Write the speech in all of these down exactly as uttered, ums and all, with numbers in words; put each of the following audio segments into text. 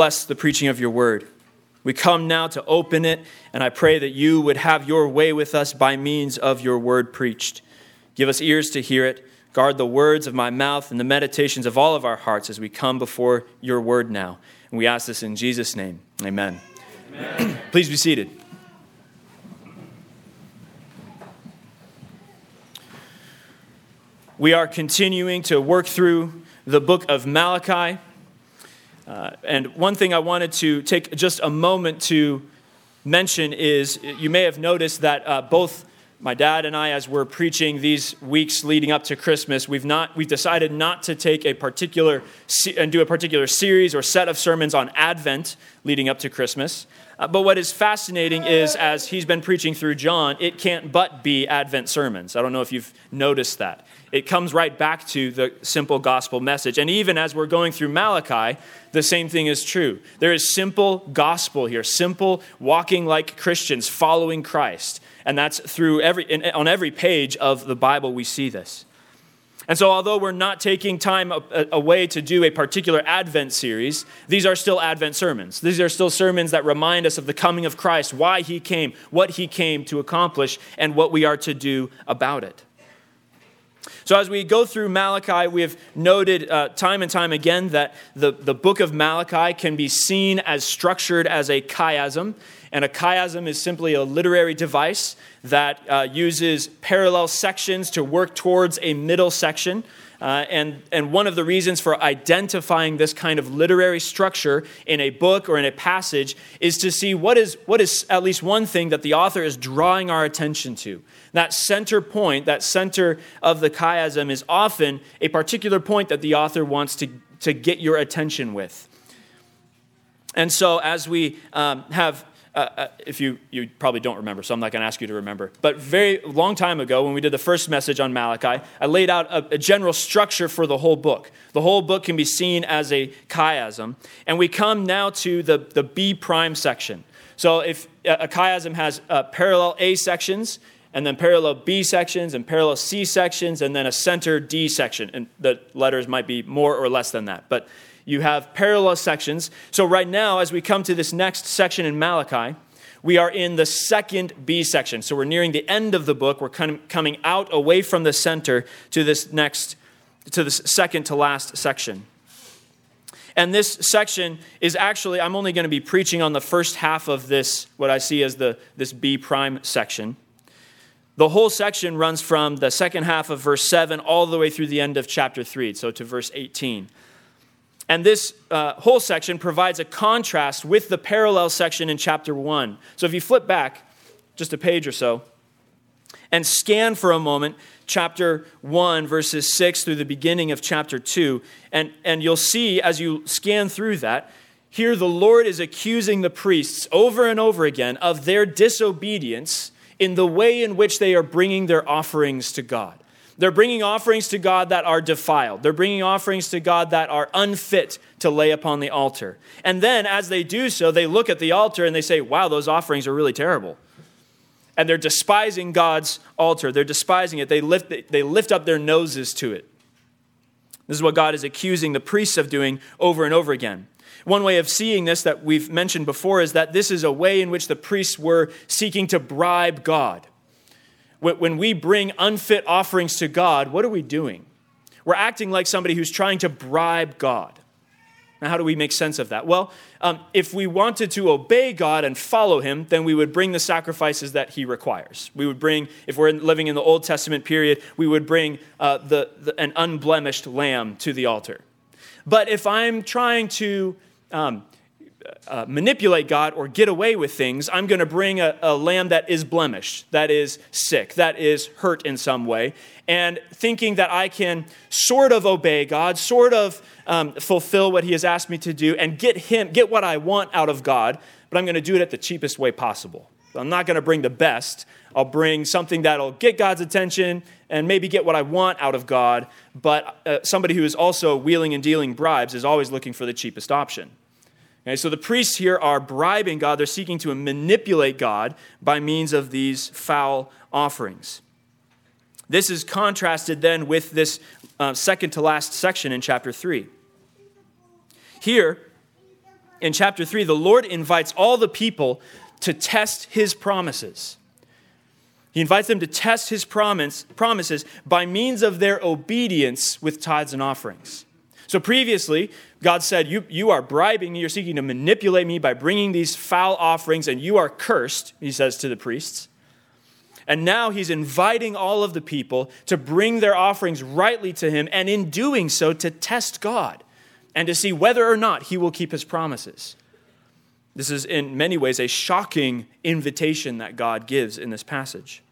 Bless the preaching of your word. We come now to open it, and I pray that you would have your way with us by means of your word preached. Give us ears to hear it. Guard the words of my mouth and the meditations of all of our hearts as we come before your word now. And we ask this in Jesus' name. Amen. Amen. Please be seated. We are continuing to work through the book of Malachi. Uh, and one thing I wanted to take just a moment to mention is, you may have noticed that uh, both my dad and I, as we're preaching these weeks leading up to Christmas, we've not we've decided not to take a particular se- and do a particular series or set of sermons on Advent leading up to Christmas. Uh, but what is fascinating is, as he's been preaching through John, it can't but be Advent sermons. I don't know if you've noticed that. It comes right back to the simple gospel message. And even as we're going through Malachi, the same thing is true. There is simple gospel here, simple walking like Christians, following Christ. And that's through every on every page of the Bible we see this. And so although we're not taking time away to do a particular Advent series, these are still Advent sermons. These are still sermons that remind us of the coming of Christ, why he came, what he came to accomplish, and what we are to do about it. So as we go through Malachi, we have noted uh, time and time again that the, the book of Malachi can be seen as structured as a chiasm. And a chiasm is simply a literary device that uh, uses parallel sections to work towards a middle section. Uh, and, and one of the reasons for identifying this kind of literary structure in a book or in a passage is to see what is, what is at least one thing that the author is drawing our attention to. That center point, that center of the chiasm, is often a particular point that the author wants to, to get your attention with. And so as we um, have... Uh, if you, you probably don't remember, so I'm not going to ask you to remember. But very long time ago, when we did the first message on Malachi, I laid out a, a general structure for the whole book. The whole book can be seen as a chiasm. And we come now to the, the B prime section. So if a chiasm has uh, parallel A sections, and then parallel B sections, and parallel C sections, and then a center D section. And the letters might be more or less than that. But you have parallel sections. So right now, as we come to this next section in Malachi, we are in the second B section. So we're nearing the end of the book. We're kind of coming out away from the center to this next, to this second to last section. And this section is actually, I'm only going to be preaching on the first half of this, what I see as the this B prime section. The whole section runs from the second half of verse seven all the way through the end of chapter three, so to verse eighteen. And this uh, whole section provides a contrast with the parallel section in chapter one. So if you flip back just a page or so and scan for a moment chapter one, verses six through the beginning of chapter two, and, and you'll see as you scan through that, here the Lord is accusing the priests over and over again of their disobedience in the way in which they are bringing their offerings to God. They're bringing offerings to God that are defiled. They're bringing offerings to God that are unfit to lay upon the altar. And then as they do so, they look at the altar and they say, wow, those offerings are really terrible. And they're despising God's altar. They're despising it. They lift, they lift up their noses to it. This is what God is accusing the priests of doing over and over again. One way of seeing this that we've mentioned before is that this is a way in which the priests were seeking to bribe God. When we bring unfit offerings to God, what are we doing? We're acting like somebody who's trying to bribe God. Now, how do we make sense of that? Well, um, if we wanted to obey God and follow him, then we would bring the sacrifices that he requires. We would bring, if we're living in the Old Testament period, we would bring uh, the, the an unblemished lamb to the altar. But if I'm trying to um, Uh, manipulate God or get away with things, I'm going to bring a, a lamb that is blemished, that is sick, that is hurt in some way, and thinking that I can sort of obey God, sort of um, fulfill what he has asked me to do and get him, get what I want out of God, but I'm going to do it at the cheapest way possible. So I'm not going to bring the best. I'll bring something that'll get God's attention and maybe get what I want out of God, but uh, somebody who is also wheeling and dealing bribes is always looking for the cheapest option. Okay, so the priests here are bribing God. They're seeking to manipulate God by means of these foul offerings. This is contrasted then with this uh, second to last section in chapter three. Here, in chapter three, the Lord invites all the people to test his promises. He invites them to test his promise, promises by means of their obedience with tithes and offerings. So previously, God said, you, you are bribing me, you're seeking to manipulate me by bringing these foul offerings, and you are cursed, he says to the priests. And now he's inviting all of the people to bring their offerings rightly to him, and in doing so, to test God and to see whether or not he will keep his promises. This is in many ways a shocking invitation that God gives in this passage.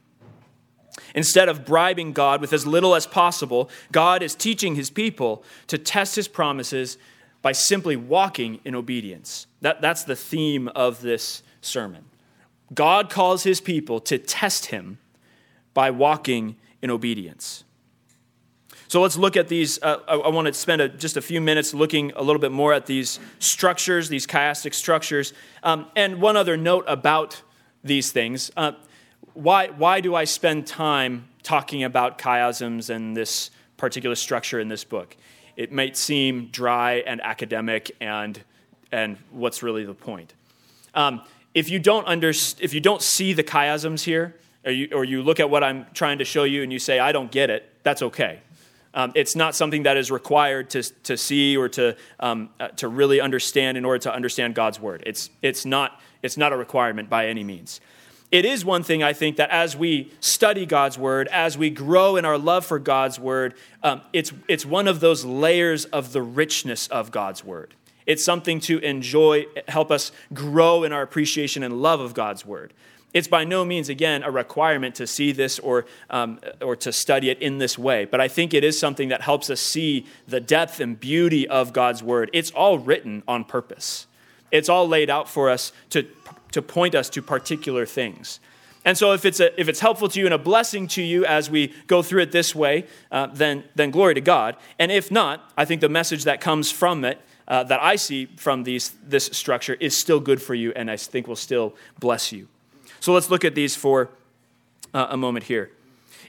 Instead of bribing God with as little as possible, God is teaching his people to test his promises by simply walking in obedience. That, that's the theme of this sermon. God calls his people to test him by walking in obedience. So let's look at these. Uh, I, I want to spend a, just a few minutes looking a little bit more at these structures, these chiastic structures. Um, and one other note about these things. Uh, Why, why do I spend time talking about chiasms and this particular structure in this book? It might seem dry and academic, and and what's really the point? Um, if you don't under, if you don't see the chiasms here, or you, or you look at what I'm trying to show you and you say, I don't get it, that's okay. Um, it's not something that is required to to see or to um, uh, to really understand in order to understand God's word. It's it's not it's not a requirement by any means. It is one thing, I think, that as we study God's word, as we grow in our love for God's word, um, it's, it's one of those layers of the richness of God's word. It's something to enjoy, help us grow in our appreciation and love of God's word. It's by no means, again, a requirement to see this or, um, or to study it in this way. But I think it is something that helps us see the depth and beauty of God's word. It's all written on purpose. It's all laid out for us to to point us to particular things. And so if it's a, if it's helpful to you and a blessing to you as we go through it this way, uh, then, then glory to God. And if not, I think the message that comes from it, uh, that I see from these this structure is still good for you and I think will still bless you. So let's look at these for uh, a moment here.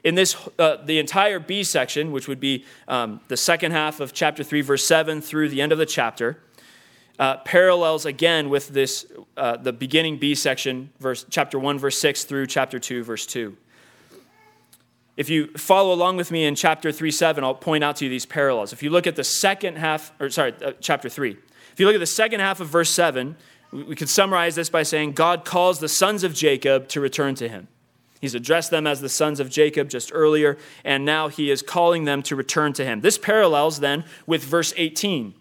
In this, uh, the entire B section, which would be um, the second half of chapter three, verse seven through the end of the chapter, Uh, parallels again with this, uh, the beginning B section, verse chapter one, verse six through chapter two, verse two. If you follow along with me in chapter three, seven, I'll point out to you these parallels. If you look at the second half, or sorry, uh, chapter three. If you look at the second half of verse seven, we, we could summarize this by saying, God calls the sons of Jacob to return to him. He's addressed them as the sons of Jacob just earlier, and now he is calling them to return to him. This parallels then with verse eighteen.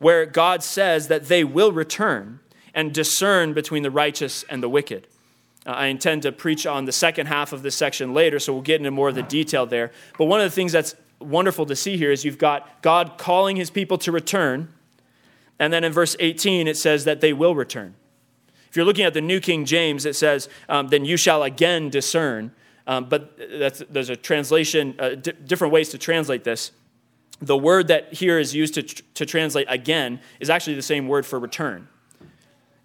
Where God says that they will return and discern between the righteous and the wicked. Uh, I intend to preach on the second half of this section later, so we'll get into more of the detail there. But one of the things that's wonderful to see here is you've got God calling his people to return, and then in verse eighteen it says that they will return. If you're looking at the New King James, it says, um, then you shall again discern. Um, but that's, there's a translation, uh, d- different ways to translate this. The word that here is used to tr- to translate again is actually the same word for return.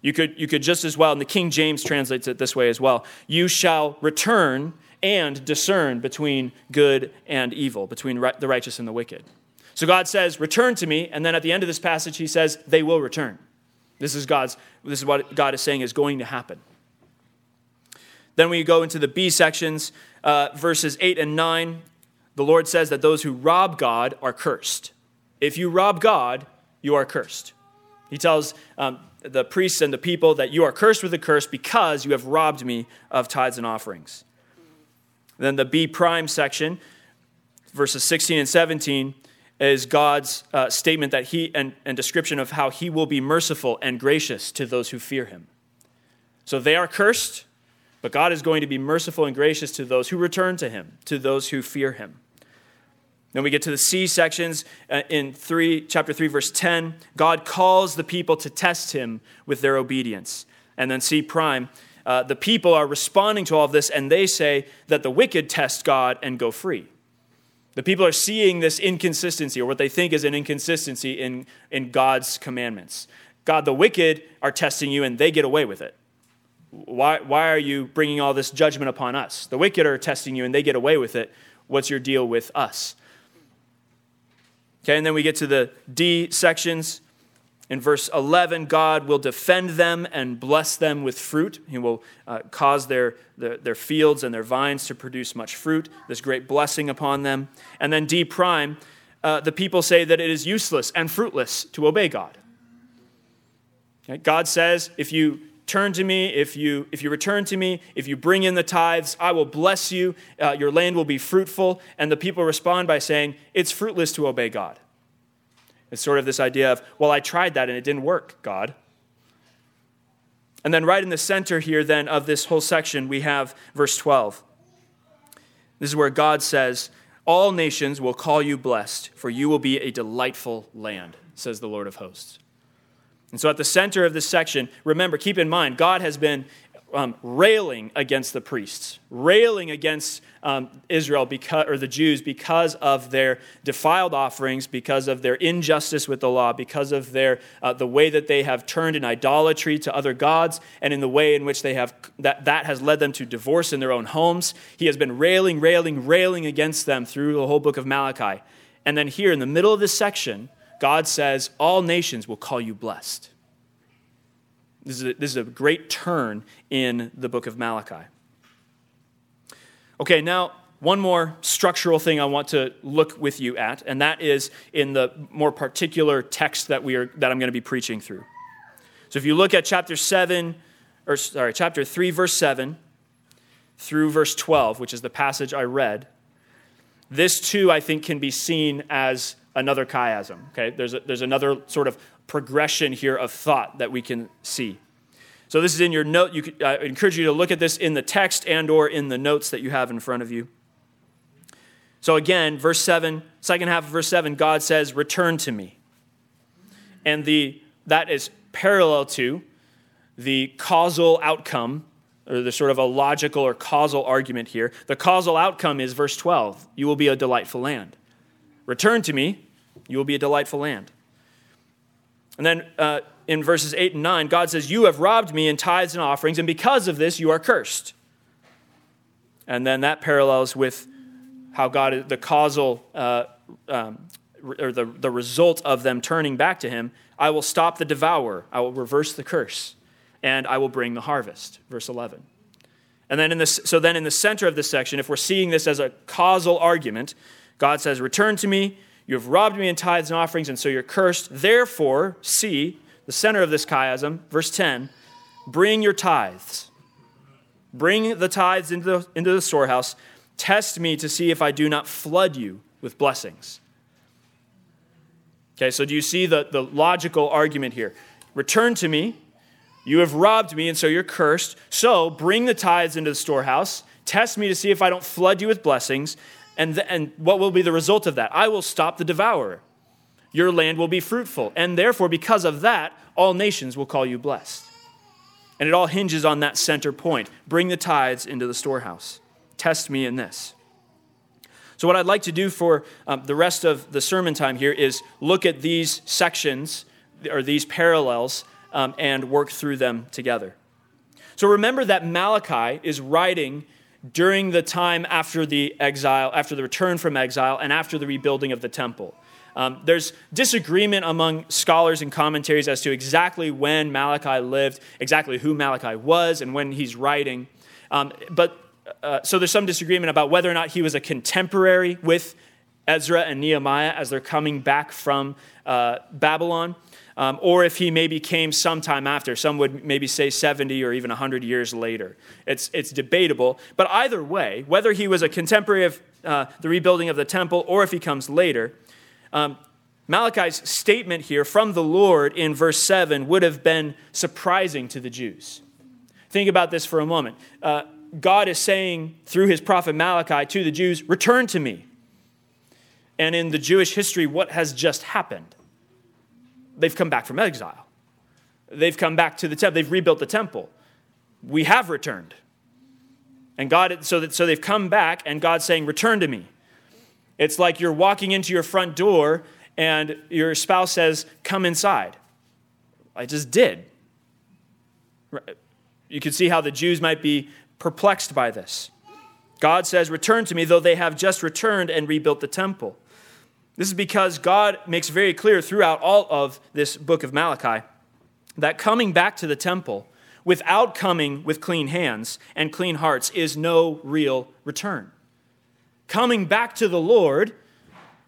You could you could just as well, and the King James translates it this way as well. You shall return and discern between good and evil, between ri- the righteous and the wicked. So God says, "Return to me," and then at the end of this passage, He says, "They will return." This is God's. This is what God is saying is going to happen. Then we go into the B sections, uh, verses eight and nine. The Lord says that those who rob God are cursed. If you rob God, you are cursed. He tells um, the priests and the people that you are cursed with a curse because you have robbed me of tithes and offerings. Then the B prime section, verses sixteen and seventeen, is God's uh, statement that he and, and description of how he will be merciful and gracious to those who fear him. So they are cursed, but God is going to be merciful and gracious to those who return to him, to those who fear him. Then we get to the C sections in three, chapter three, verse ten. God calls the people to test him with their obedience. And then C prime, uh, the people are responding to all of this, and they say that the wicked test God and go free. The people are seeing this inconsistency, or what they think is an inconsistency in, in God's commandments. God, the wicked are testing you, and they get away with it. Why, why are you bringing all this judgment upon us? The wicked are testing you, and they get away with it. What's your deal with us? Okay, and then we get to the D sections, In verse eleven, God will defend them and bless them with fruit. He will uh, cause their, their, their fields and their vines to produce much fruit, this great blessing upon them. And then D prime, uh, the people say that it is useless and fruitless to obey God. Okay? God says, if you turn to me, if you if you return to me, if you bring in the tithes, I will bless you, uh, your land will be fruitful. And the people respond by saying, it's fruitless to obey God. It's sort of this idea of, well, I tried that and it didn't work, God. And then right in the center here then of this whole section, we have verse twelve. This is where God says, all nations will call you blessed, for you will be a delightful land, says the Lord of hosts. And so at the center of this section, remember, keep in mind, God has been um, railing against the priests, railing against um, Israel because, or the Jews because of their defiled offerings, because of their injustice with the law, because of their uh, the way that they have turned in idolatry to other gods, and in the way in which they have that that has led them to divorce in their own homes. He has been railing, railing, railing against them through the whole book of Malachi. And then here in the middle of this section, God says, all nations will call you blessed. This is, a, this is a great turn in the book of Malachi. Okay, now one more structural thing I want to look with you at, and that is in the more particular text that we are that I'm going to be preaching through. So if you look at chapter seven, or sorry, chapter three, verse seven through verse twelve, which is the passage I read, this too I think can be seen as another chiasm, okay? There's a, there's another sort of progression here of thought that we can see. So this is in your note. You could, I encourage you to look at this in the text and or in the notes that you have in front of you. So again, verse seven, second half of verse seven, God says, return to me. And the that is parallel to the causal outcome, or the sort of a logical or causal argument here. The causal outcome is verse twelve, you will be a delightful land. Return to me, you will be a delightful land. And then uh, in verses eight and nine, God says, you have robbed me in tithes and offerings, and because of this, you are cursed. And then that parallels with how God, the causal, uh, um, or the, the result of them turning back to him, I will stop the devourer, I will reverse the curse, and I will bring the harvest, verse eleven. And then in this, so then in the center of this section, if we're seeing this as a causal argument, God says, return to me, you have robbed me in tithes and offerings, and so you're cursed. Therefore, see, the center of this chiasm, verse ten, bring your tithes. Bring the tithes into the, into the storehouse. Test me to see if I do not flood you with blessings. Okay, so do you see the, the logical argument here? Return to me, you have robbed me, and so you're cursed. So bring the tithes into the storehouse. Test me to see if I don't flood you with blessings. And, the, and what will be the result of that? I will stop the devourer. Your land will be fruitful. And therefore, because of that, all nations will call you blessed. And it all hinges on that center point. Bring the tithes into the storehouse. Test me in this. So what I'd like to do for um, the rest of the sermon time here is look at these sections, or these parallels, um, and work through them together. So remember that Malachi is writing during the time after the exile, after the return from exile, and after the rebuilding of the temple. Um, there's disagreement among scholars and commentaries as to exactly when Malachi lived, exactly who Malachi was, and when he's writing. Um, but uh, so there's some disagreement about whether or not he was a contemporary with Ezra and Nehemiah as they're coming back from uh, Babylon, um, or if he maybe came sometime after. Some would maybe say seventy or even one hundred years later. It's it's debatable. But either way, whether he was a contemporary of uh, the rebuilding of the temple or if he comes later, um, Malachi's statement here from the Lord in verse seven would have been surprising to the Jews. Think about this for a moment. Uh, God is saying through his prophet Malachi to the Jews, return to me. And in the Jewish history, what has just happened? They've come back from exile. They've come back to the temple. They've rebuilt the temple. We have returned. And God, so that so they've come back, and God's saying, return to me. It's like you're walking into your front door, and your spouse says, come inside. I just did. You can see how the Jews might be perplexed by this. God says, return to me, though they have just returned and rebuilt the temple. This is because God makes very clear throughout all of this book of Malachi that coming back to the temple without coming with clean hands and clean hearts is no real return. Coming back to the Lord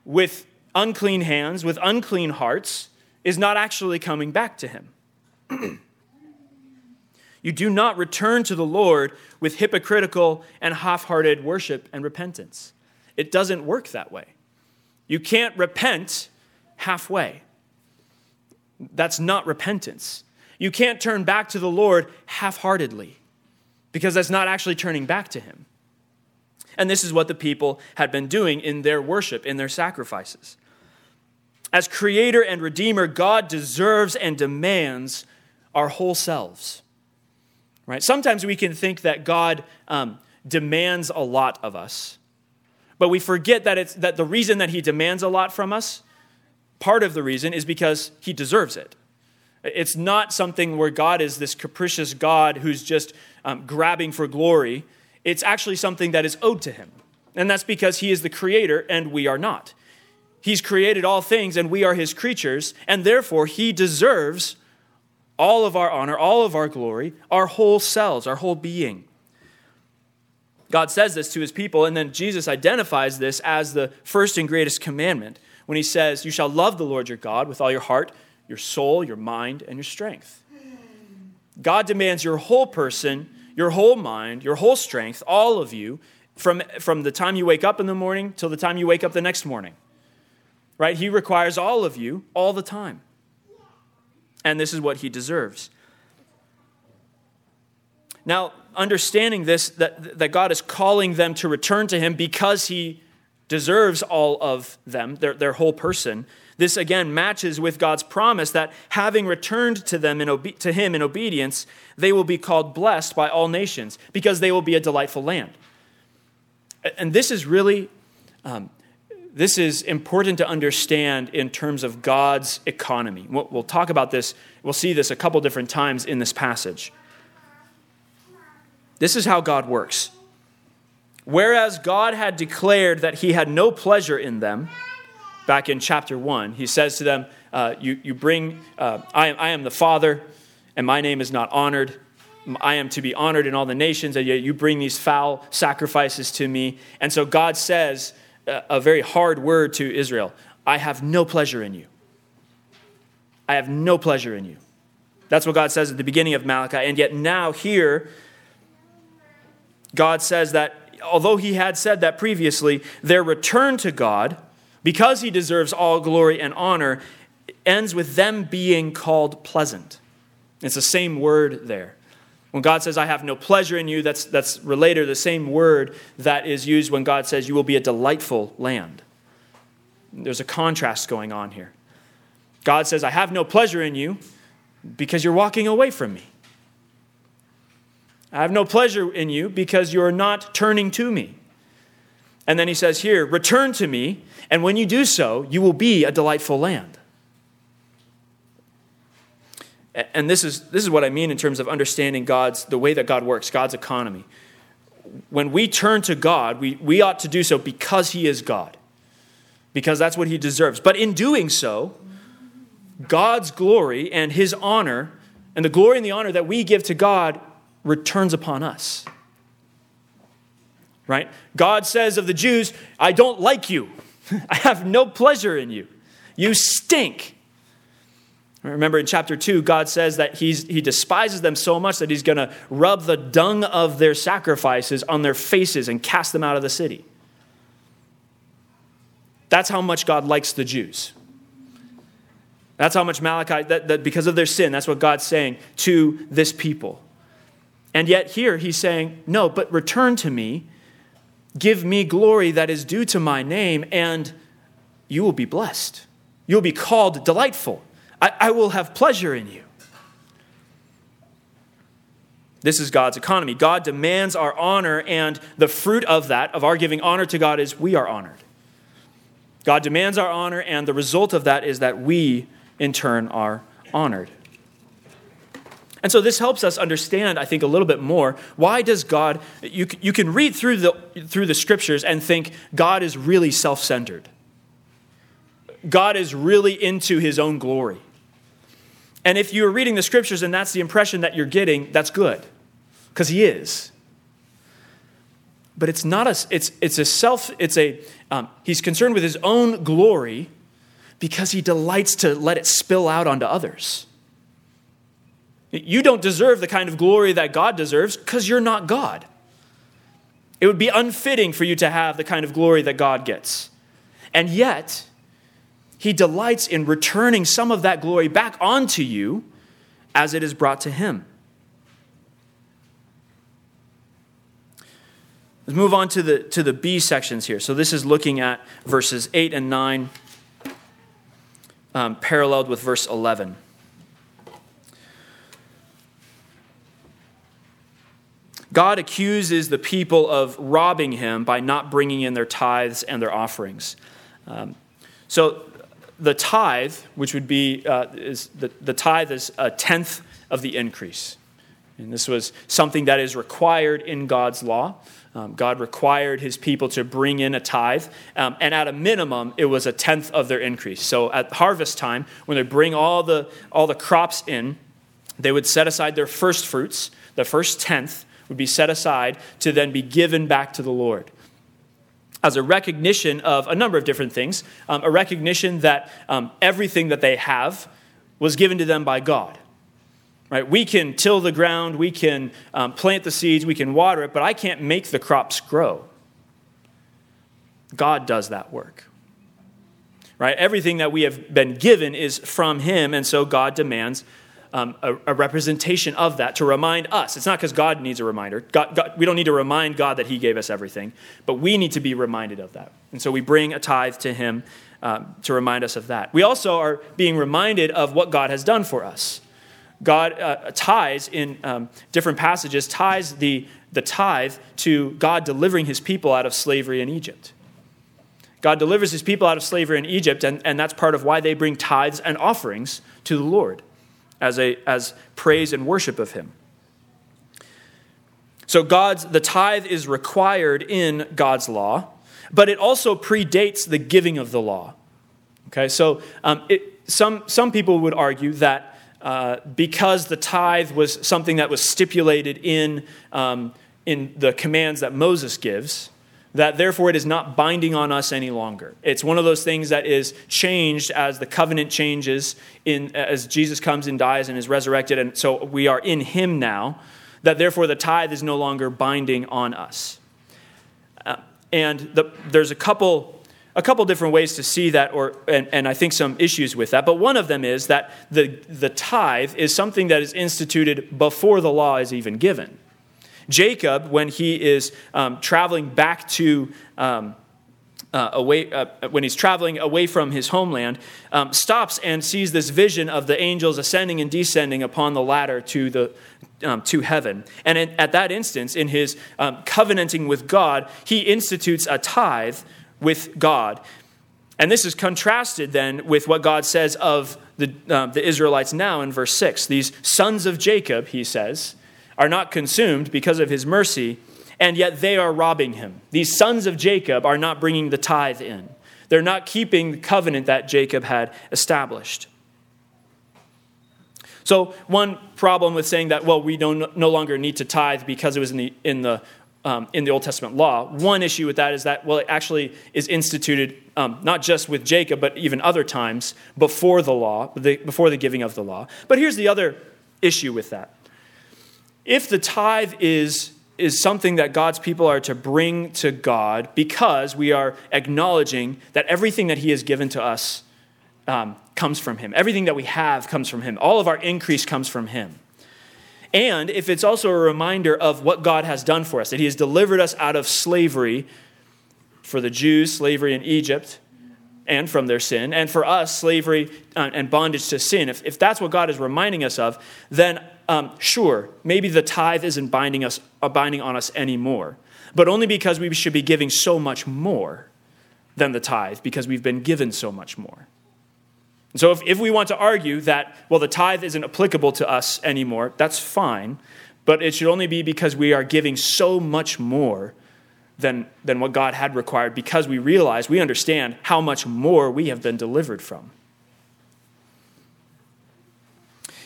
with unclean hands, with unclean hearts, is not actually coming back to him. You do not return to the Lord with hypocritical and half-hearted worship and repentance. It doesn't work that way. You can't repent halfway. That's not repentance. You can't turn back to the Lord half-heartedly because that's not actually turning back to him. And this is what the people had been doing in their worship, in their sacrifices. As Creator and Redeemer, God deserves and demands our whole selves. Right? Sometimes we can think that God um, demands a lot of us, but we forget that it's that the reason that he demands a lot from us, part of the reason is because he deserves it. It's not something where God is this capricious God who's just um, grabbing for glory. It's actually something that is owed to him, and that's because he is the creator and we are not. He's created all things and we are his creatures, and therefore he deserves all of our honor, all of our glory, our whole selves, our whole being. God says this to his people, and then Jesus identifies this as the first and greatest commandment when he says, "You shall love the Lord your God with all your heart, your soul, your mind, and your strength." God demands your whole person, your whole mind, your whole strength, all of you, from, from the time you wake up in the morning till the time you wake up the next morning. Right? He requires all of you all the time. And this is what he deserves. Now, understanding this, that, that God is calling them to return to him because he deserves all of them, their, their whole person, this again matches with God's promise that having returned to them in obe- to him in obedience, they will be called blessed by all nations because they will be a delightful land. And this is really, um, this is important to understand in terms of God's economy. We'll talk about this, we'll see this a couple different times in this passage. This is how God works. Whereas God had declared that he had no pleasure in them, back in chapter one, he says to them, uh, you, you bring, uh, I, am, I am the Father, and my name is not honored. I am to be honored in all the nations, and yet you bring these foul sacrifices to me. And so God says a, a very hard word to Israel: I have no pleasure in you. I have no pleasure in you. That's what God says at the beginning of Malachi. And yet now here, God says that although he had said that previously, their return to God, because he deserves all glory and honor, ends with them being called pleasant. It's the same word there. When God says, "I have no pleasure in you," that's, that's related to the same word that is used when God says, "You will be a delightful land." There's a contrast going on here. God says, "I have no pleasure in you because you're walking away from me. I have no pleasure in you because you're not turning to me." And then he says here, "Return to me, and when you do so, you will be a delightful land." And this is this is what I mean in terms of understanding God's, the way that God works, God's economy. When we turn to God, we, we ought to do so because he is God, because that's what he deserves. But in doing so, God's glory and his honor, and the glory and the honor that we give to God, returns upon us. Right? God says of the Jews, "I don't like you. I have no pleasure in you. You stink." Remember in chapter two, God says that he's, he despises them so much that he's going to rub the dung of their sacrifices on their faces and cast them out of the city. That's how much God likes the Jews. That's how much Malachi, that, that because of their sin, that's what God's saying to this people. And yet here he's saying, "No, but return to me, give me glory that is due to my name, and you will be blessed. You'll be called delightful. I, I will have pleasure in you." This is God's economy. God demands our honor, and the fruit of that, of our giving honor to God, is we are honored. God demands our honor, and the result of that is that we, in turn, are honored. And so this helps us understand, I think, a little bit more. Why does God, you, you can read through the, through the scriptures and think God is really self-centered. God is really into his own glory. And if you're reading the scriptures and that's the impression that you're getting, that's good, because he is. But it's not a, it's, it's a self, it's a, um, he's concerned with his own glory because he delights to let it spill out onto others. You don't deserve the kind of glory that God deserves because you're not God. It would be unfitting for you to have the kind of glory that God gets. And yet, he delights in returning some of that glory back onto you as it is brought to him. Let's move on to the, to the B sections here. So this is looking at verses eight and nine, um, paralleled with verse eleven. God accuses the people of robbing him by not bringing in their tithes and their offerings. Um, so the tithe, which would be, uh, is the, the tithe is a tenth of the increase. And this was something that is required in God's law. Um, God required his people to bring in a tithe. Um, and at a minimum, it was a tenth of their increase. So at harvest time, when they bring all the, all the crops in, they would set aside their first fruits, the first tenth, would be set aside to then be given back to the Lord as a recognition of a number of different things, um, a recognition that um, everything that they have was given to them by God. Right? We can till the ground, we can um, plant the seeds, we can water it, but I can't make the crops grow. God does that work. Right? Everything that we have been given is from him, and so God demands Um, a, a representation of that to remind us. It's not because God needs a reminder. God, God, we don't need to remind God that he gave us everything, but we need to be reminded of that. And so we bring a tithe to him um, to remind us of that. We also are being reminded of what God has done for us. God uh, ties in um, different passages, ties the, the tithe to God delivering his people out of slavery in Egypt. God delivers his people out of slavery in Egypt, and, and that's part of why they bring tithes and offerings to the Lord. As a as praise and worship of him. So God's the tithe is required in God's law, but it also predates the giving of the law. Okay, so um, it, some some people would argue that uh, because the tithe was something that was stipulated in um, in the commands that Moses gives, that therefore it is not binding on us any longer. It's one of those things that is changed as the covenant changes, in as Jesus comes and dies and is resurrected, and so we are in him now, that therefore the tithe is no longer binding on us. Uh, and the, there's a couple a couple different ways to see that, or and, and I think some issues with that, but one of them is that the, the tithe is something that is instituted before the law is even given. Jacob, when he is um, traveling back to um, uh, away, uh, when he's traveling away from his homeland, um, stops and sees this vision of the angels ascending and descending upon the ladder to the um, to heaven. And in, at that instance, in his um, covenanting with God, he institutes a tithe with God, and this is contrasted then with what God says of the uh, the Israelites now in verse six. These sons of Jacob, he says, are not consumed because of his mercy, and yet they are robbing him. These sons of Jacob are not bringing the tithe in. They're not keeping the covenant that Jacob had established. So one problem with saying that, well, we don't no longer need to tithe because it was in the in the um, in the Old Testament law. One issue with that is that, well, it actually is instituted um, not just with Jacob, but even other times before the law, the, before the giving of the law. But here's the other issue with that. If the tithe is, is something that God's people are to bring to God because we are acknowledging that everything that he has given to us um, comes from him. Everything that we have comes from him. All of our increase comes from him. And if it's also a reminder of what God has done for us, that he has delivered us out of slavery for the Jews, slavery in Egypt, and from their sin, and for us, slavery and bondage to sin. If, if that's what God is reminding us of, then Um, sure, maybe the tithe isn't binding us, uh, binding on us anymore, but only because we should be giving so much more than the tithe, because we've been given so much more. And so if, if we want to argue that, well, the tithe isn't applicable to us anymore, that's fine, but it should only be because we are giving so much more than, than what God had required, because we realize, we understand how much more we have been delivered from.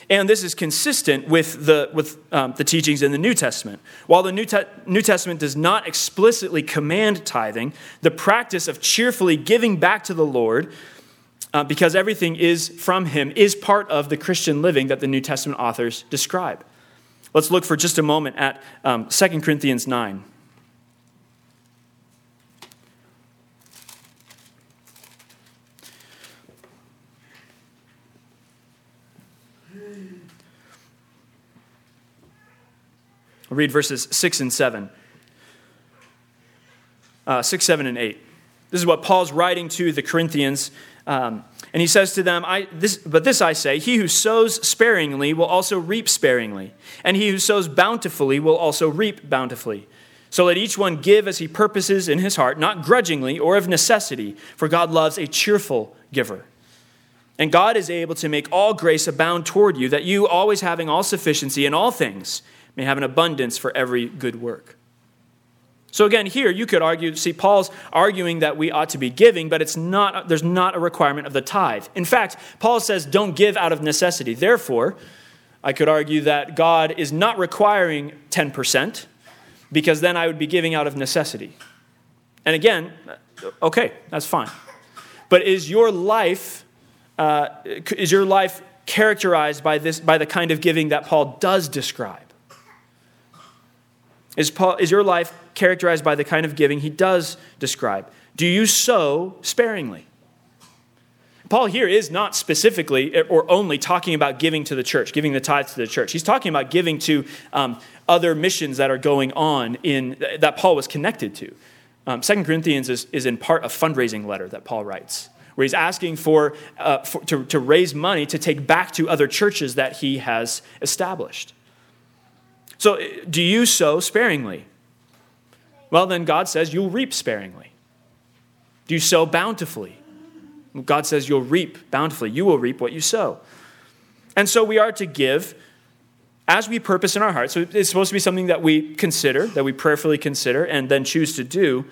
And this is consistent with the with um, the teachings in the New Testament. While the New, Te- New Testament does not explicitly command tithing, the practice of cheerfully giving back to the Lord, uh, because everything is from him, is part of the Christian living that the New Testament authors describe. Let's look for just a moment at um, Second Corinthians nine. I'll read verses six and seven. Uh, six, seven, and eight. This is what Paul's writing to the Corinthians. Um, and he says to them, "I this, but this I say, he who sows sparingly will also reap sparingly. And he who sows bountifully will also reap bountifully. So let each one give as he purposes in his heart, not grudgingly or of necessity, for God loves a cheerful giver. And God is able to make all grace abound toward you, that you, always having all sufficiency in all things, may have an abundance for every good work." So again, here you could argue, see, Paul's arguing that we ought to be giving, but it's not. There's not a requirement of the tithe. In fact, Paul says, don't give out of necessity. Therefore, I could argue that God is not requiring ten percent, because then I would be giving out of necessity. And again, okay, that's fine. But is your life, uh, is your life characterized by this, by the kind of giving that Paul does describe? Is, Paul, is your life characterized by the kind of giving he does describe? Do you sow sparingly? Paul here is not specifically or only talking about giving to the church, giving the tithes to the church. He's talking about giving to um, other missions that are going on in that Paul was connected to. Um, Second Corinthians is, is in part a fundraising letter that Paul writes, where he's asking for, uh, for to, to raise money to take back to other churches that he has established. So do you sow sparingly? Well, then God says you'll reap sparingly. Do you sow bountifully? God says you'll reap bountifully. You will reap what you sow. And so we are to give as we purpose in our hearts. So it's supposed to be something that we consider, that we prayerfully consider, and then choose to do.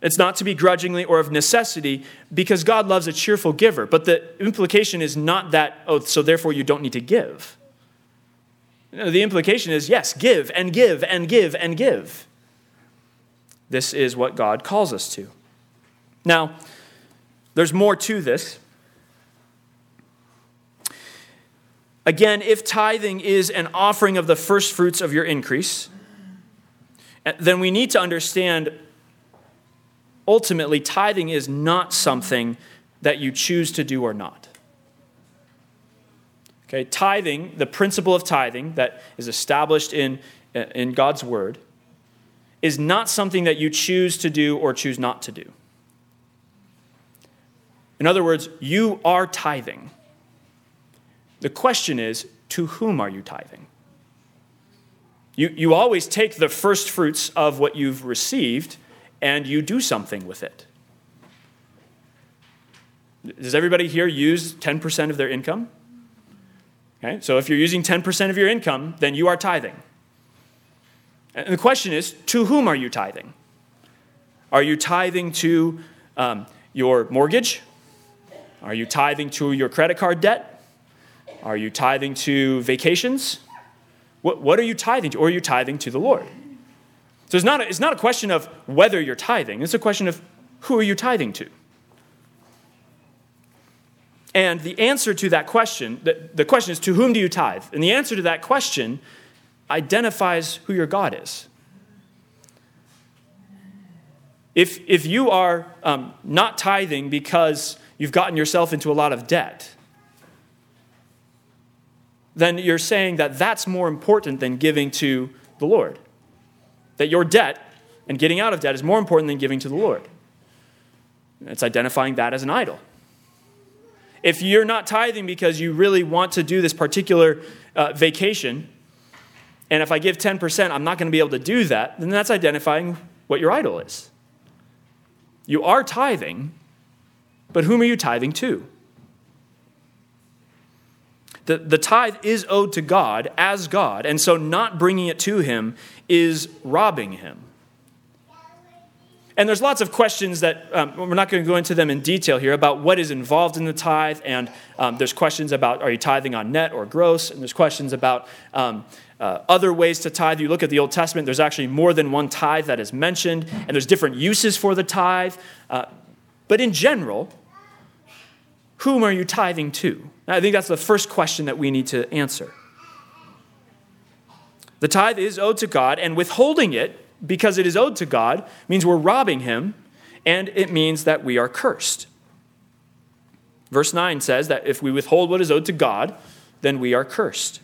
It's not to be grudgingly or of necessity, because God loves a cheerful giver. But the implication is not that, oh, so therefore you don't need to give. The implication is, yes, give and give and give and give. This is what God calls us to. Now, there's more to this. Again, if tithing is an offering of the first fruits of your increase, then we need to understand, ultimately, tithing is not something that you choose to do or not. Okay, tithing, the principle of tithing that is established in, in God's word, is not something that you choose to do or choose not to do. In other words, you are tithing. The question is, to whom are you tithing? You, you always take the first fruits of what you've received and you do something with it. Does everybody here use ten percent of their income? Okay, so if you're using ten percent of your income, then you are tithing. And the question is, to whom are you tithing? Are you tithing to um, your mortgage? Are you tithing to your credit card debt? Are you tithing to vacations? What, what are you tithing to? Or are you tithing to the Lord? So it's not a, it's not a question of whether you're tithing. It's a question of who are you tithing to? And the answer to that question, the, the question is, to whom do you tithe? And the answer to that question identifies who your God is. If, if you are um, not tithing because you've gotten yourself into a lot of debt, then you're saying that that's more important than giving to the Lord. That your debt and getting out of debt is more important than giving to the Lord. It's identifying that as an idol. If you're not tithing because you really want to do this particular uh, vacation, and if I give ten percent, I'm not going to be able to do that, then that's identifying what your idol is. You are tithing, but whom are you tithing to? The, the tithe is owed to God as God, and so not bringing it to him is robbing him. And there's lots of questions that, um, we're not going to go into them in detail here, about what is involved in the tithe, and um, there's questions about, are you tithing on net or gross? And there's questions about um, uh, other ways to tithe. You look at the Old Testament, there's actually more than one tithe that is mentioned, and there's different uses for the tithe. Uh, but in general, whom are you tithing to? And I think that's the first question that we need to answer. The tithe is owed to God, and withholding it, because it is owed to God, means we're robbing him, and it means that we are cursed. Verse nine says that if we withhold what is owed to God, then we are cursed.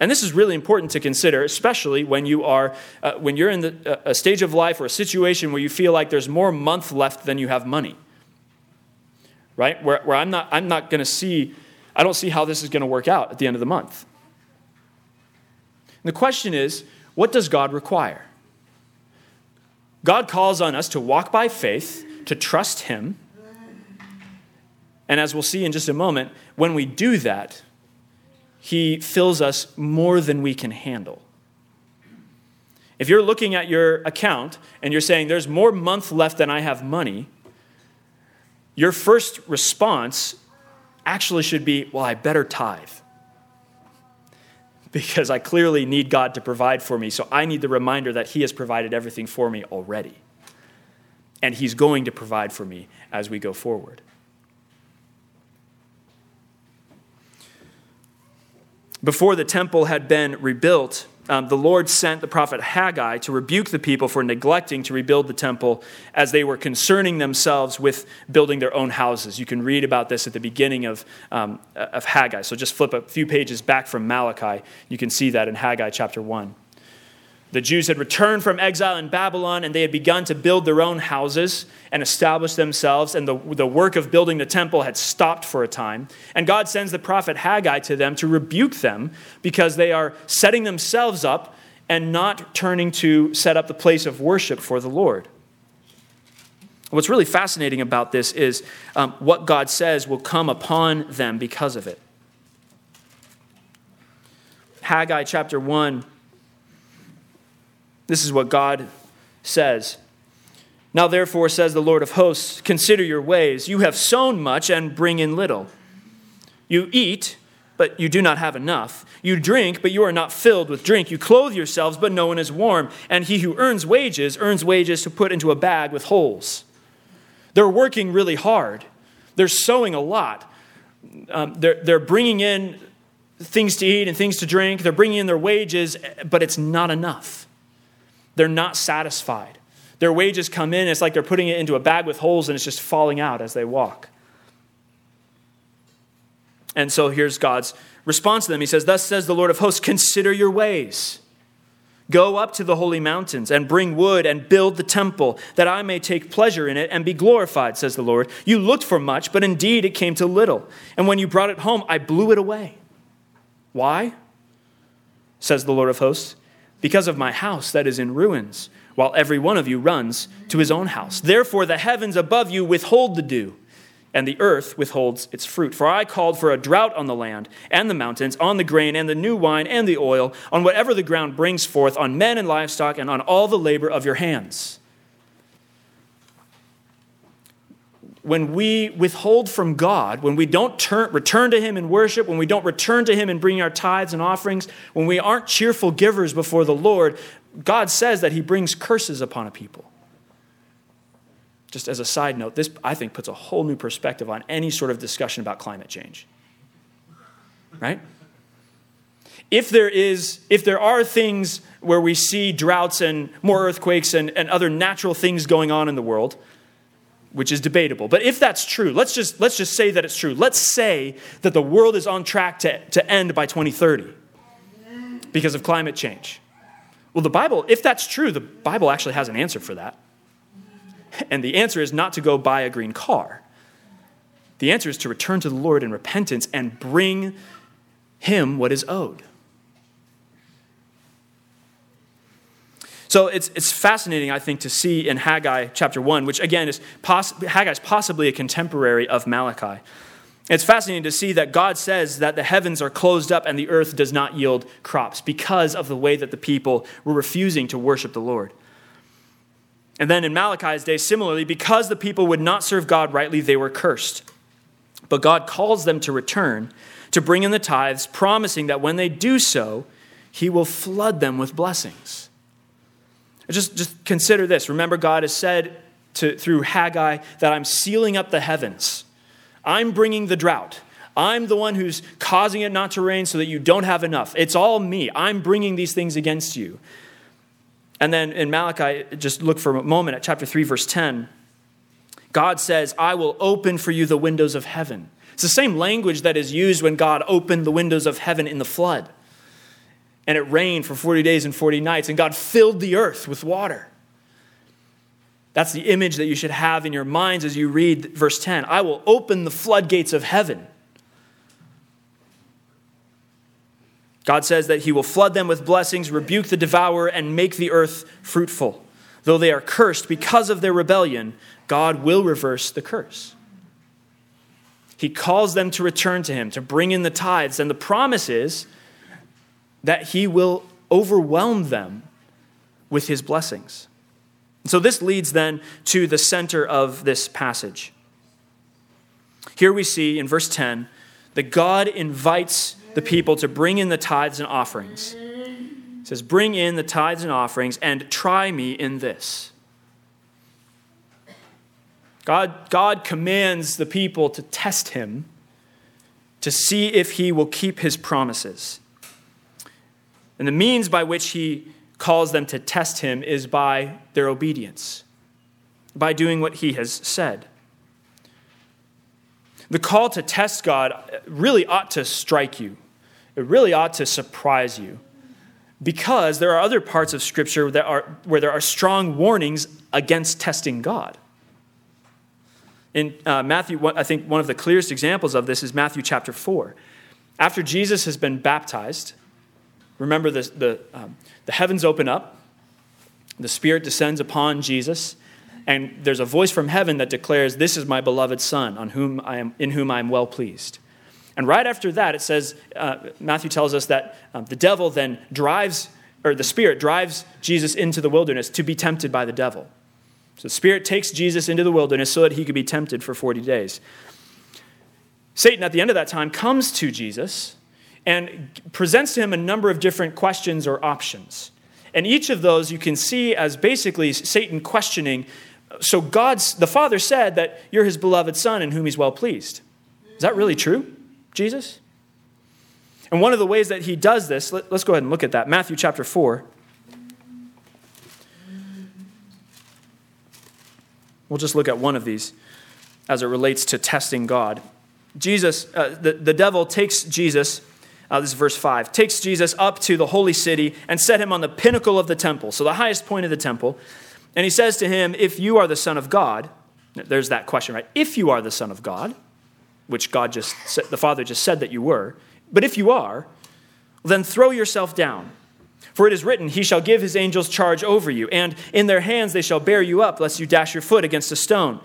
And this is really important to consider, especially when you are, uh, when you're in the, uh, a stage of life or a situation where you feel like there's more month left than you have money. Right? Where, where I'm not, I'm not going to see, I don't see how this is going to work out at the end of the month. And the question is, what does God require? God calls on us to walk by faith, to trust him. And as we'll see in just a moment, when we do that, he fills us more than we can handle. If you're looking at your account and you're saying, there's more month left than I have money, your first response actually should be, well, I better tithe, because I clearly need God to provide for me, so I need the reminder that he has provided everything for me already. And he's going to provide for me as we go forward. Before the temple had been rebuilt, um, the Lord sent the prophet Haggai to rebuke the people for neglecting to rebuild the temple as they were concerning themselves with building their own houses. You can read about this at the beginning of, um, of Haggai. So just flip a few pages back from Malachi. You can see that in Haggai chapter one. The Jews had returned from exile in Babylon, and they had begun to build their own houses and establish themselves, and the, the work of building the temple had stopped for a time. And God sends the prophet Haggai to them to rebuke them because they are setting themselves up and not turning to set up the place of worship for the Lord. What's really fascinating about this is um, what God says will come upon them because of it. Haggai chapter one, this is what God says. Now therefore, says the Lord of hosts, consider your ways. You have sown much and bring in little. You eat, but you do not have enough. You drink, but you are not filled with drink. You clothe yourselves, but no one is warm. And he who earns wages, earns wages to put into a bag with holes. They're working really hard. They're sowing a lot. Um, they're, they're bringing in things to eat and things to drink. They're bringing in their wages, but it's not enough. They're not satisfied. Their wages come in, it's like they're putting it into a bag with holes, and it's just falling out as they walk. And so here's God's response to them. He says, thus says the Lord of hosts, consider your ways. Go up to the holy mountains and bring wood and build the temple, that I may take pleasure in it and be glorified, says the Lord. You looked for much, but indeed it came to little. And when you brought it home, I blew it away. Why? Says the Lord of hosts. Because of my house that is in ruins, while every one of you runs to his own house. Therefore, the heavens above you withhold the dew, and the earth withholds its fruit. For I called for a drought on the land and the mountains, on the grain and the new wine and the oil, on whatever the ground brings forth, on men and livestock, and on all the labor of your hands. When we withhold from God, when we don't turn, return to him in worship, when we don't return to him in bringing our tithes and offerings, when we aren't cheerful givers before the Lord, God says that he brings curses upon a people. Just as a side note, this, I think, puts a whole new perspective on any sort of discussion about climate change. Right? If there is, if there are things where we see droughts and more earthquakes and, and other natural things going on in the world, which is debatable. But if that's true, let's just let's just say that it's true. Let's say that the world is on track to, to end by twenty thirty because of climate change. Well, the Bible, if that's true, the Bible actually has an answer for that. And the answer is not to go buy a green car. The answer is to return to the Lord in repentance and bring him what is owed. So it's it's fascinating, I think, to see in Haggai chapter one, which again is poss- Haggai is possibly a contemporary of Malachi. It's fascinating to see that God says that the heavens are closed up and the earth does not yield crops because of the way that the people were refusing to worship the Lord. And then in Malachi's day, similarly, because the people would not serve God rightly, they were cursed. But God calls them to return, to bring in the tithes, promising that when they do so, he will flood them with blessings. Just, just consider this. Remember, God has said to, through Haggai that I'm sealing up the heavens. I'm bringing the drought. I'm the one who's causing it not to rain so that you don't have enough. It's all me. I'm bringing these things against you. And then in Malachi, just look for a moment at chapter three, verse ten. God says, I will open for you the windows of heaven. It's the same language that is used when God opened the windows of heaven in the flood. And it rained for forty days and forty nights, and God filled the earth with water. That's the image that you should have in your minds as you read verse ten. I will open the floodgates of heaven. God says that he will flood them with blessings, rebuke the devourer, and make the earth fruitful. Though they are cursed because of their rebellion, God will reverse the curse. He calls them to return to him, to bring in the tithes, and the promise is that he will overwhelm them with his blessings. And so this leads then to the center of this passage. Here we see in verse ten that God invites the people to bring in the tithes and offerings. It says, bring in the tithes and offerings and try me in this. God, God commands the people to test him, to see if he will keep his promises. And the means by which he calls them to test him is by their obedience, by doing what he has said. The call to test God really ought to strike you. It really ought to surprise you, because there are other parts of Scripture that are, where there are strong warnings against testing God. In uh, Matthew, I think one of the clearest examples of this is Matthew chapter four. After Jesus has been baptized, remember the, the, um, the heavens open up, the Spirit descends upon Jesus, and there's a voice from heaven that declares, this is my beloved Son, on whom I am, in whom I am well pleased. And right after that, it says, uh, Matthew tells us that um, the devil then drives, or the Spirit drives Jesus into the wilderness to be tempted by the devil. So the Spirit takes Jesus into the wilderness so that he could be tempted for forty days. Satan, at the end of that time, comes to Jesus and presents to him a number of different questions or options. And each of those you can see as basically Satan questioning. So God's, the Father said that you're his beloved Son in whom he's well pleased. Is that really true, Jesus? And one of the ways that he does this, let, let's go ahead and look at that. Matthew chapter four. We'll just look at one of these as it relates to testing God. Jesus, uh, the, the devil takes Jesus, uh, this is verse five, takes Jesus up to the holy city and set him on the pinnacle of the temple, so the highest point of the temple. And he says to him, if you are the Son of God, there's that question, right? If you are the Son of God, which God just said, the Father just said that you were, but if you are, then throw yourself down. For it is written, he shall give his angels charge over you, and in their hands they shall bear you up, lest you dash your foot against a stone.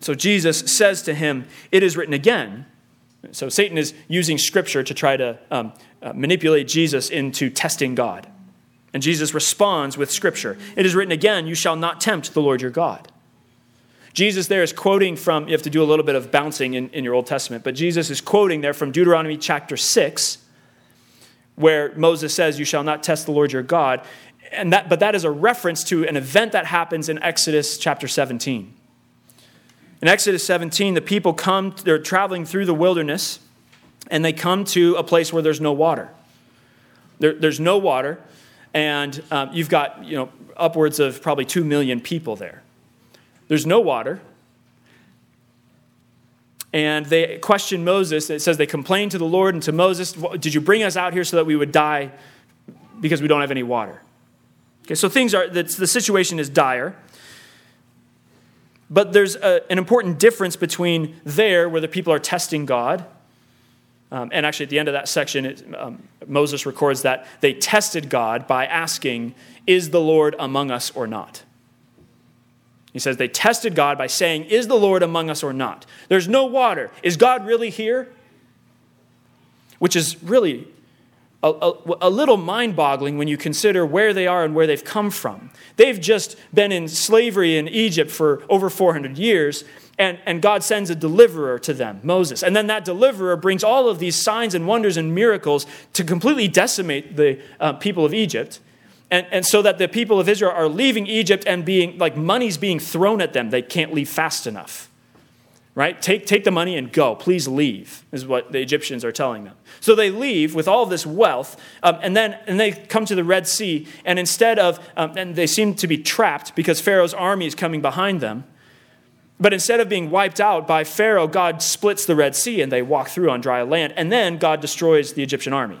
So Jesus says to him, it is written again. So Satan is using Scripture to try to um, uh, manipulate Jesus into testing God. And Jesus responds with Scripture. It is written again, you shall not tempt the Lord your God. Jesus there is quoting from, you have to do a little bit of bouncing in, in your Old Testament, but Jesus is quoting there from Deuteronomy chapter six, where Moses says, you shall not test the Lord your God. And that, but that is a reference to an event that happens in Exodus chapter seventeen. In Exodus seventeen, the people come, they're traveling through the wilderness, and they come to a place where there's no water. There, there's no water, and um, you've got, you know, upwards of probably two million people there. There's no water. And they question Moses. It says they complained to the Lord and to Moses, did you bring us out here so that we would die because we don't have any water? Okay, so things are, the, the situation is dire. But there's a, an important difference between there, where the people are testing God, um, and actually at the end of that section, it, um, Moses records that they tested God by asking, is the Lord among us or not? He says they tested God by saying, is the Lord among us or not? There's no water. Is God really here? Which is really a, a, a little mind-boggling when you consider where they are and where they've come from. They've just been in slavery in Egypt for over four hundred years, and, and God sends a deliverer to them, Moses. And then that deliverer brings all of these signs and wonders and miracles to completely decimate the uh, people of Egypt. And, and so that the people of Israel are leaving Egypt and being, like, money's being thrown at them. They can't leave fast enough, right? Take, take the money and go. Please leave, is what the Egyptians are telling them. So they leave with all this wealth, um, and then and they come to the Red Sea, and instead of, um, and they seem to be trapped because Pharaoh's army is coming behind them. But instead of being wiped out by Pharaoh, God splits the Red Sea, and they walk through on dry land. And then God destroys the Egyptian army.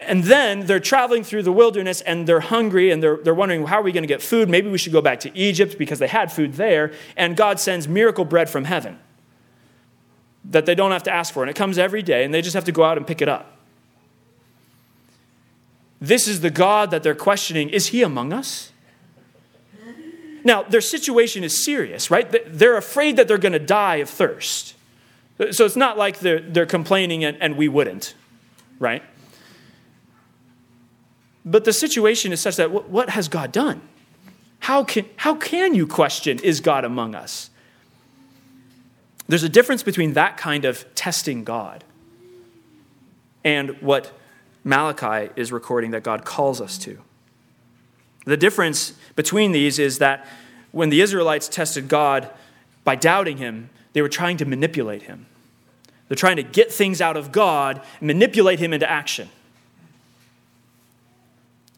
And then they're traveling through the wilderness and they're hungry and they're, they're wondering, how are we going to get food? Maybe we should go back to Egypt because they had food there. And God sends miracle bread from heaven that they don't have to ask for. And it comes every day and they just have to go out and pick it up. This is the God that they're questioning. Is he among us? Now, their situation is serious, right? They're afraid that they're going to die of thirst. So it's not like they're, they're complaining and, and we wouldn't, right? But the situation is such that what has God done? How can, how can you question, is God among us? There's a difference between that kind of testing God and what Malachi is recording that God calls us to. The difference between these is that when the Israelites tested God by doubting him, they were trying to manipulate him. They're trying to get things out of God and manipulate him into action.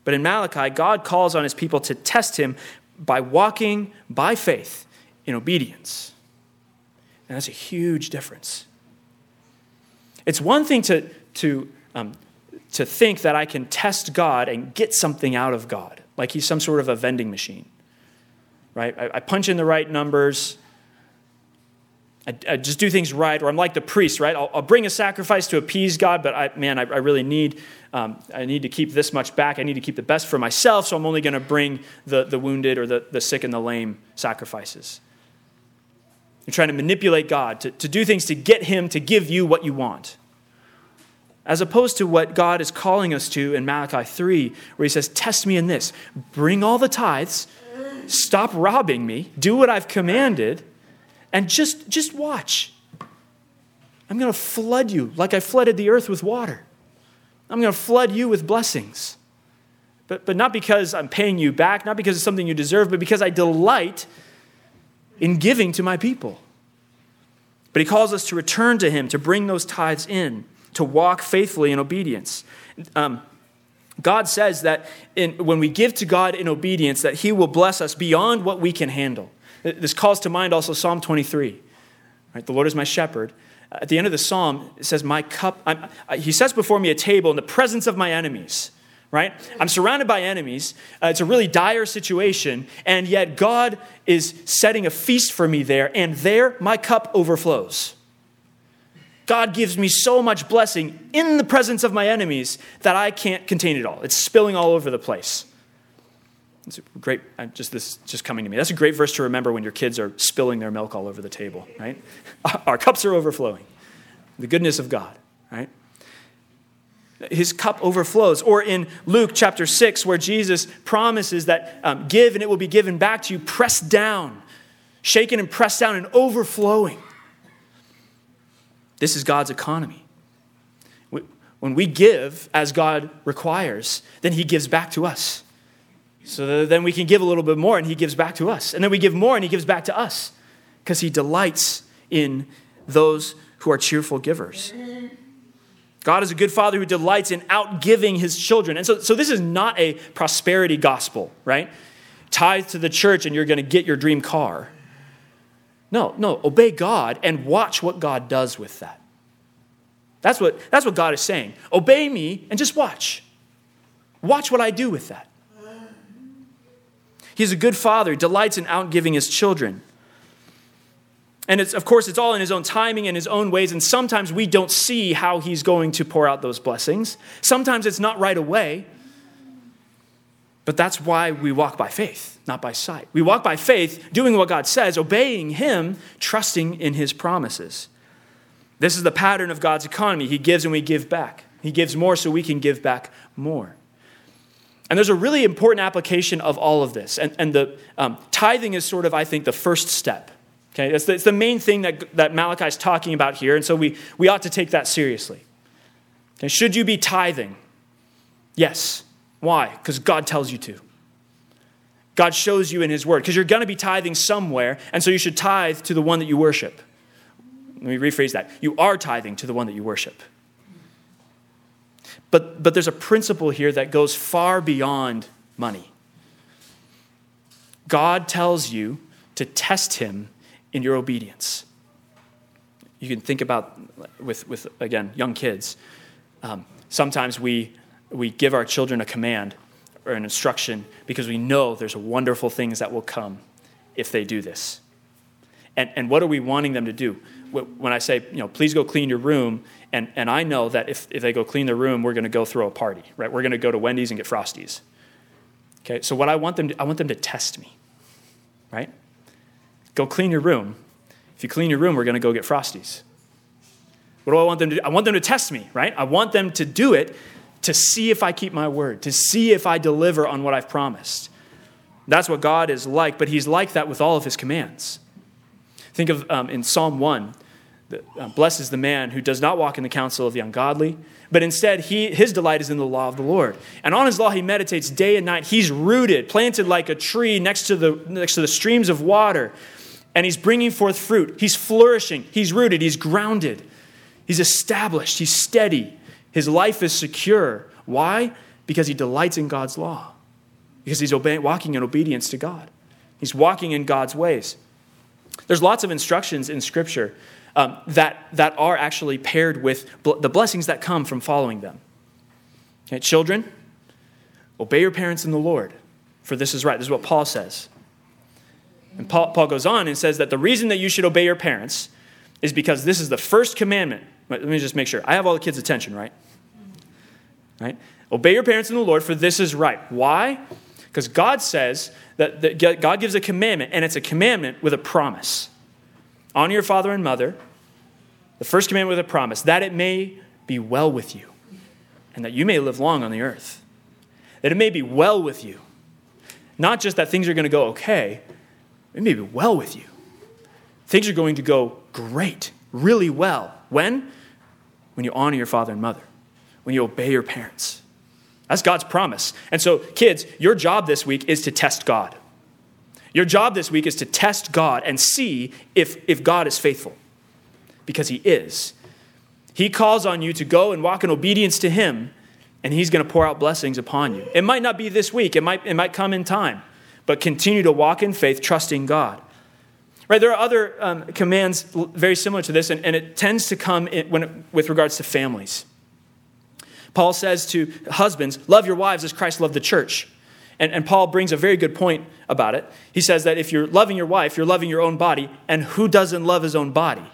But in Malachi, God calls on his people to test him by walking by faith in obedience. And that's a huge difference. It's one thing to, to, um, to think that I can test God and get something out of God, like he's some sort of a vending machine, right? I, I punch in the right numbers. I, I just do things right, or I'm like the priest, right? I'll, I'll bring a sacrifice to appease God, but I, man, I, I really need, um, I need to keep this much back. I need to keep the best for myself, so I'm only going to bring the, the wounded or the, the sick and the lame sacrifices. You're trying to manipulate God to, to do things to get him to give you what you want. As opposed to what God is calling us to in Malachi three, where he says, test me in this. Bring all the tithes. Stop robbing me. Do what I've commanded. And just, just watch. I'm going to flood you like I flooded the earth with water. I'm going to flood you with blessings. But, but not because I'm paying you back, not because it's something you deserve, but because I delight in giving to my people. But he calls us to return to him, to bring those tithes in, to walk faithfully in obedience. Um, God says that in, when we give to God in obedience, that he will bless us beyond what we can handle. This calls to mind also Psalm twenty-three. Right? The Lord is my shepherd. At the end of the psalm, it says, "My cup." I'm, he sets before me a table in the presence of my enemies. Right? I'm surrounded by enemies. Uh, it's a really dire situation, and yet God is setting a feast for me there, and there my cup overflows. God gives me so much blessing in the presence of my enemies that I can't contain it all. It's spilling all over the place. It's a great, just this just coming to me. That's a great verse to remember when your kids are spilling their milk all over the table, right? Our cups are overflowing. The goodness of God, right? His cup overflows. Or in Luke chapter six, where Jesus promises that um, give and it will be given back to you, pressed down, shaken and pressed down and overflowing. This is God's economy. When we give as God requires, then he gives back to us. So then we can give a little bit more and he gives back to us. And then we give more and he gives back to us because he delights in those who are cheerful givers. God is a good father who delights in outgiving his children. And so, so this is not a prosperity gospel, right? Tithe to the church and you're going to get your dream car. No, no, obey God and watch what God does with that. That's what, that's what God is saying. Obey me and just watch. Watch what I do with that. He's a good father, delights in outgiving his children. And it's, of course, it's all in his own timing and his own ways. And sometimes we don't see how he's going to pour out those blessings. Sometimes it's not right away. But that's why we walk by faith, not by sight. We walk by faith, doing what God says, obeying him, trusting in his promises. This is the pattern of God's economy. He gives and we give back. He gives more so we can give back more. And there's a really important application of all of this. And, and the um, tithing is sort of, I think, the first step. Okay, it's the, it's the main thing that, that Malachi is talking about here. And so we, we ought to take that seriously. Okay, should you be tithing? Yes. Why? Because God tells you to. God shows you in his word. Because you're going to be tithing somewhere. And so you should tithe to the one that you worship. Let me rephrase that. You are tithing to the one that you worship. But but there's a principle here that goes far beyond money. God tells you to test him in your obedience. You can think about with, with again, young kids. Um, sometimes we we give our children a command or an instruction because we know there's wonderful things that will come if they do this. And and what are we wanting them to do? When I say, you know, please go clean your room, and, and I know that if, if they go clean their room, we're going to go throw a party, right? We're going to go to Wendy's and get Frosties. Okay, so what I want them to, I want them to test me, right? Go clean your room. If you clean your room, we're going to go get Frosties. What do I want them to do? I want them to test me, right? I want them to do it to see if I keep my word, to see if I deliver on what I've promised. That's what God is like, but he's like that with all of his commands. Think of um, in Psalm one, the, uh, blessed is the man who does not walk in the counsel of the ungodly, but instead he his delight is in the law of the Lord. And on his law he meditates day and night. He's rooted, planted like a tree next to the next to the streams of water, and he's bringing forth fruit. He's flourishing. He's rooted. He's grounded. He's established. He's steady. His life is secure. Why? Because he delights in God's law. Because he's obe- walking in obedience to God. He's walking in God's ways. There's lots of instructions in Scripture um, that, that are actually paired with bl- the blessings that come from following them. Okay, children, obey your parents in the Lord, for this is right. This is what Paul says. And Paul, Paul goes on and says that the reason that you should obey your parents is because this is the first commandment. Let me just make sure. I have all the kids' attention, right? Right? Obey your parents in the Lord, for this is right. Why? Because God says that, that God gives a commandment, and it's a commandment with a promise. Honor your father and mother, the first commandment with a promise, that it may be well with you, and that you may live long on the earth. That it may be well with you. Not just that things are going to go okay, it may be well with you. Things are going to go great, really well. When? When you honor your father and mother. When you obey your parents. That's God's promise. And so, kids, your job this week is to test God. Your job this week is to test God and see if, if God is faithful. Because he is. He calls on you to go and walk in obedience to him, and he's going to pour out blessings upon you. It might not be this week. It might, it might come in time. But continue to walk in faith, trusting God. Right? There are other um, commands very similar to this, and, and it tends to come in, when it, with regards to families. Paul says to husbands, love your wives as Christ loved the church. And, and Paul brings a very good point about it. He says that if you're loving your wife, you're loving your own body. And who doesn't love his own body?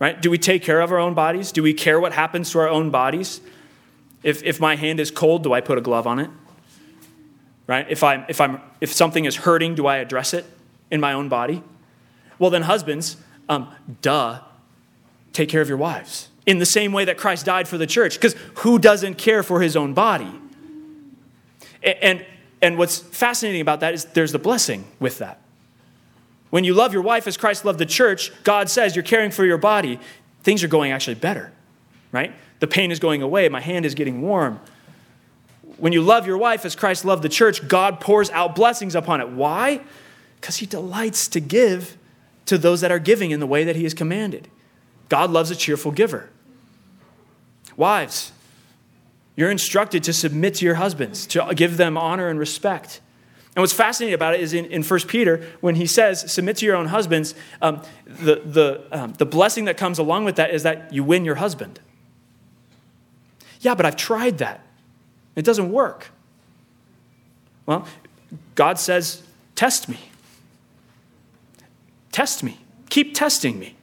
Right? Do we take care of our own bodies? Do we care what happens to our own bodies? If if my hand is cold, do I put a glove on it? Right? If I'm if I'm if something is hurting, do I address it in my own body? Well, then husbands, um, duh, take care of your wives. In the same way that Christ died for the church. Because who doesn't care for his own body? And, and what's fascinating about that is there's the blessing with that. When you love your wife as Christ loved the church, God says you're caring for your body. Things are going actually better, right? The pain is going away. My hand is getting warm. When you love your wife as Christ loved the church, God pours out blessings upon it. Why? Because he delights to give to those that are giving in the way that he has commanded. God loves a cheerful giver. Wives, you're instructed to submit to your husbands, to give them honor and respect. And what's fascinating about it is in, in First Peter, when he says, submit to your own husbands, um, the, the, um, the blessing that comes along with that is that you win your husband. Yeah, but I've tried that. It doesn't work. Well, God says, test me. Test me. Keep testing me.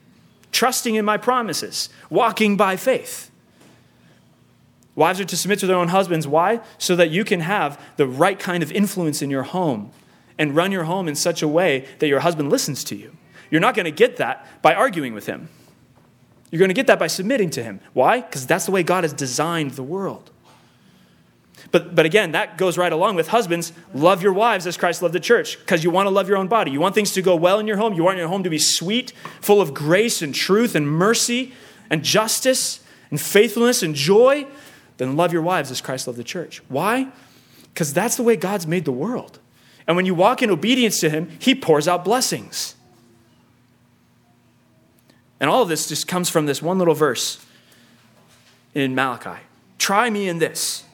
Trusting in my promises, walking by faith. Wives are to submit to their own husbands. Why? So that you can have the right kind of influence in your home and run your home in such a way that your husband listens to you. You're not going to get that by arguing with him. You're going to get that by submitting to him. Why? Because that's the way God has designed the world. But but again, that goes right along with husbands. Love your wives as Christ loved the church, because you want to love your own body. You want things to go well in your home. You want your home to be sweet, full of grace and truth and mercy and justice and faithfulness and joy. Then love your wives as Christ loved the church. Why? Because that's the way God's made the world. And when you walk in obedience to him, he pours out blessings. And all of this just comes from this one little verse in Malachi. Try me in this.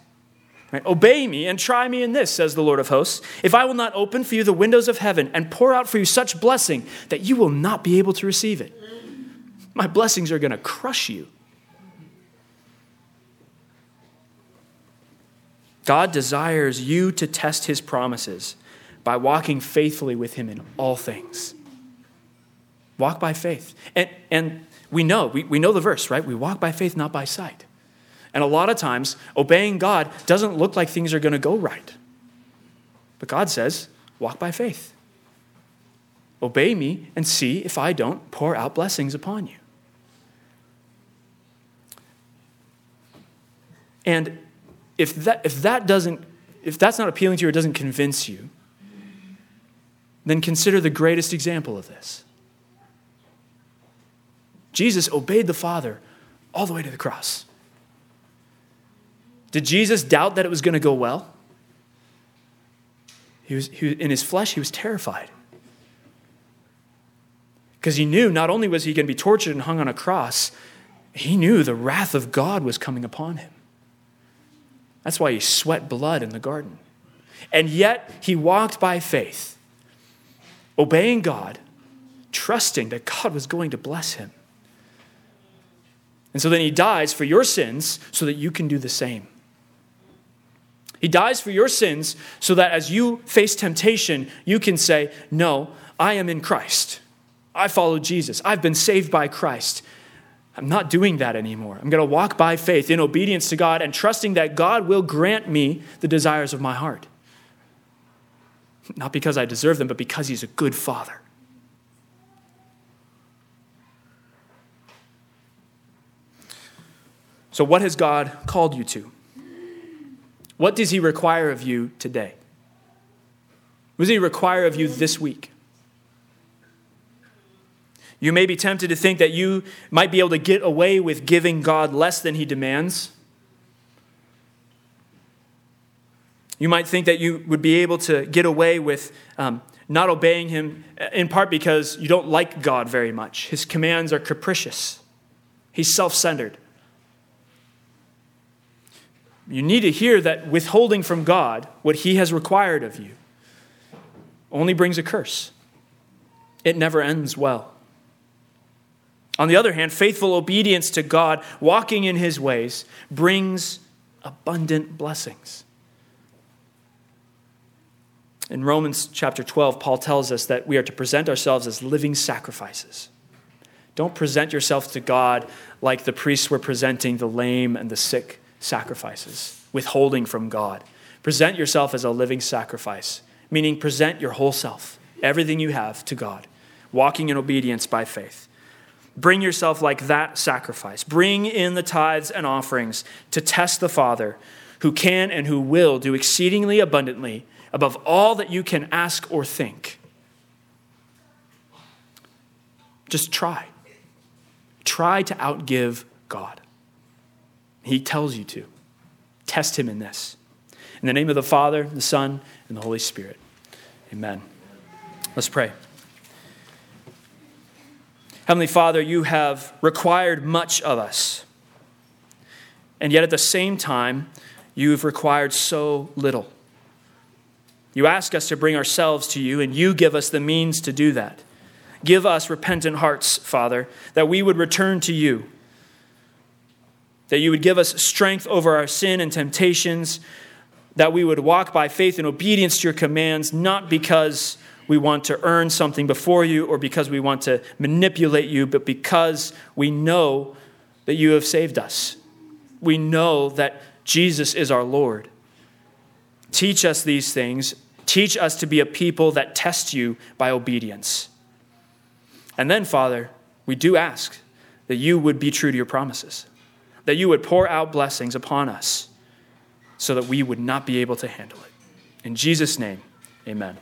Right? Obey me and try me in this, says the Lord of hosts, if I will not open for you the windows of heaven and pour out for you such blessing that you will not be able to receive it. My blessings are going to crush you. God desires you to test his promises by walking faithfully with him in all things. Walk by faith. And and we know, we, we know the verse, right? We walk by faith, not by sight. And a lot of times, obeying God doesn't look like things are going to go right. But God says, walk by faith. Obey me and see if I don't pour out blessings upon you. And if that if that doesn't, if that's not appealing to you or doesn't convince you, then consider the greatest example of this. Jesus obeyed the Father all the way to the cross. Did Jesus doubt that it was going to go well? He was, he, in his flesh, he was terrified. Because he knew not only was he going to be tortured and hung on a cross, he knew the wrath of God was coming upon him. That's why he sweat blood in the garden. And yet, he walked by faith, obeying God, trusting that God was going to bless him. And so then he dies for your sins so that you can do the same. He dies for your sins so that as you face temptation, you can say, no, I am in Christ. I follow Jesus. I've been saved by Christ. I'm not doing that anymore. I'm going to walk by faith in obedience to God and trusting that God will grant me the desires of my heart. Not because I deserve them, but because he's a good father. So what has God called you to? What does he require of you today? What does he require of you this week? You may be tempted to think that you might be able to get away with giving God less than he demands. You might think that you would be able to get away with um, not obeying him, in part because you don't like God very much. His commands are capricious. He's self-centered. You need to hear that withholding from God what he has required of you only brings a curse. It never ends well. On the other hand, faithful obedience to God, walking in his ways, brings abundant blessings. In Romans chapter twelve, Paul tells us that we are to present ourselves as living sacrifices. Don't present yourself to God like the priests were presenting the lame and the sick sacrifices, withholding from God. Present yourself as a living sacrifice, meaning present your whole self, everything you have, to God, walking in obedience by faith. Bring yourself like that sacrifice. Bring in the tithes and offerings to test the Father, who can and who will do exceedingly abundantly above all that you can ask or think. Just try. Try to outgive God. He tells you to. Test him in this. In the name of the Father, the Son, and the Holy Spirit. Amen. Let's pray. Heavenly Father, you have required much of us. And yet at the same time, you've required so little. You ask us to bring ourselves to you, and you give us the means to do that. Give us repentant hearts, Father, that we would return to you. That you would give us strength over our sin and temptations, that we would walk by faith and obedience to your commands, not because we want to earn something before you or because we want to manipulate you, but because we know that you have saved us. We know that Jesus is our Lord. Teach us these things. Teach us to be a people that test you by obedience. And then, Father, we do ask that you would be true to your promises, that you would pour out blessings upon us so that we would not be able to handle it. In Jesus' name, amen.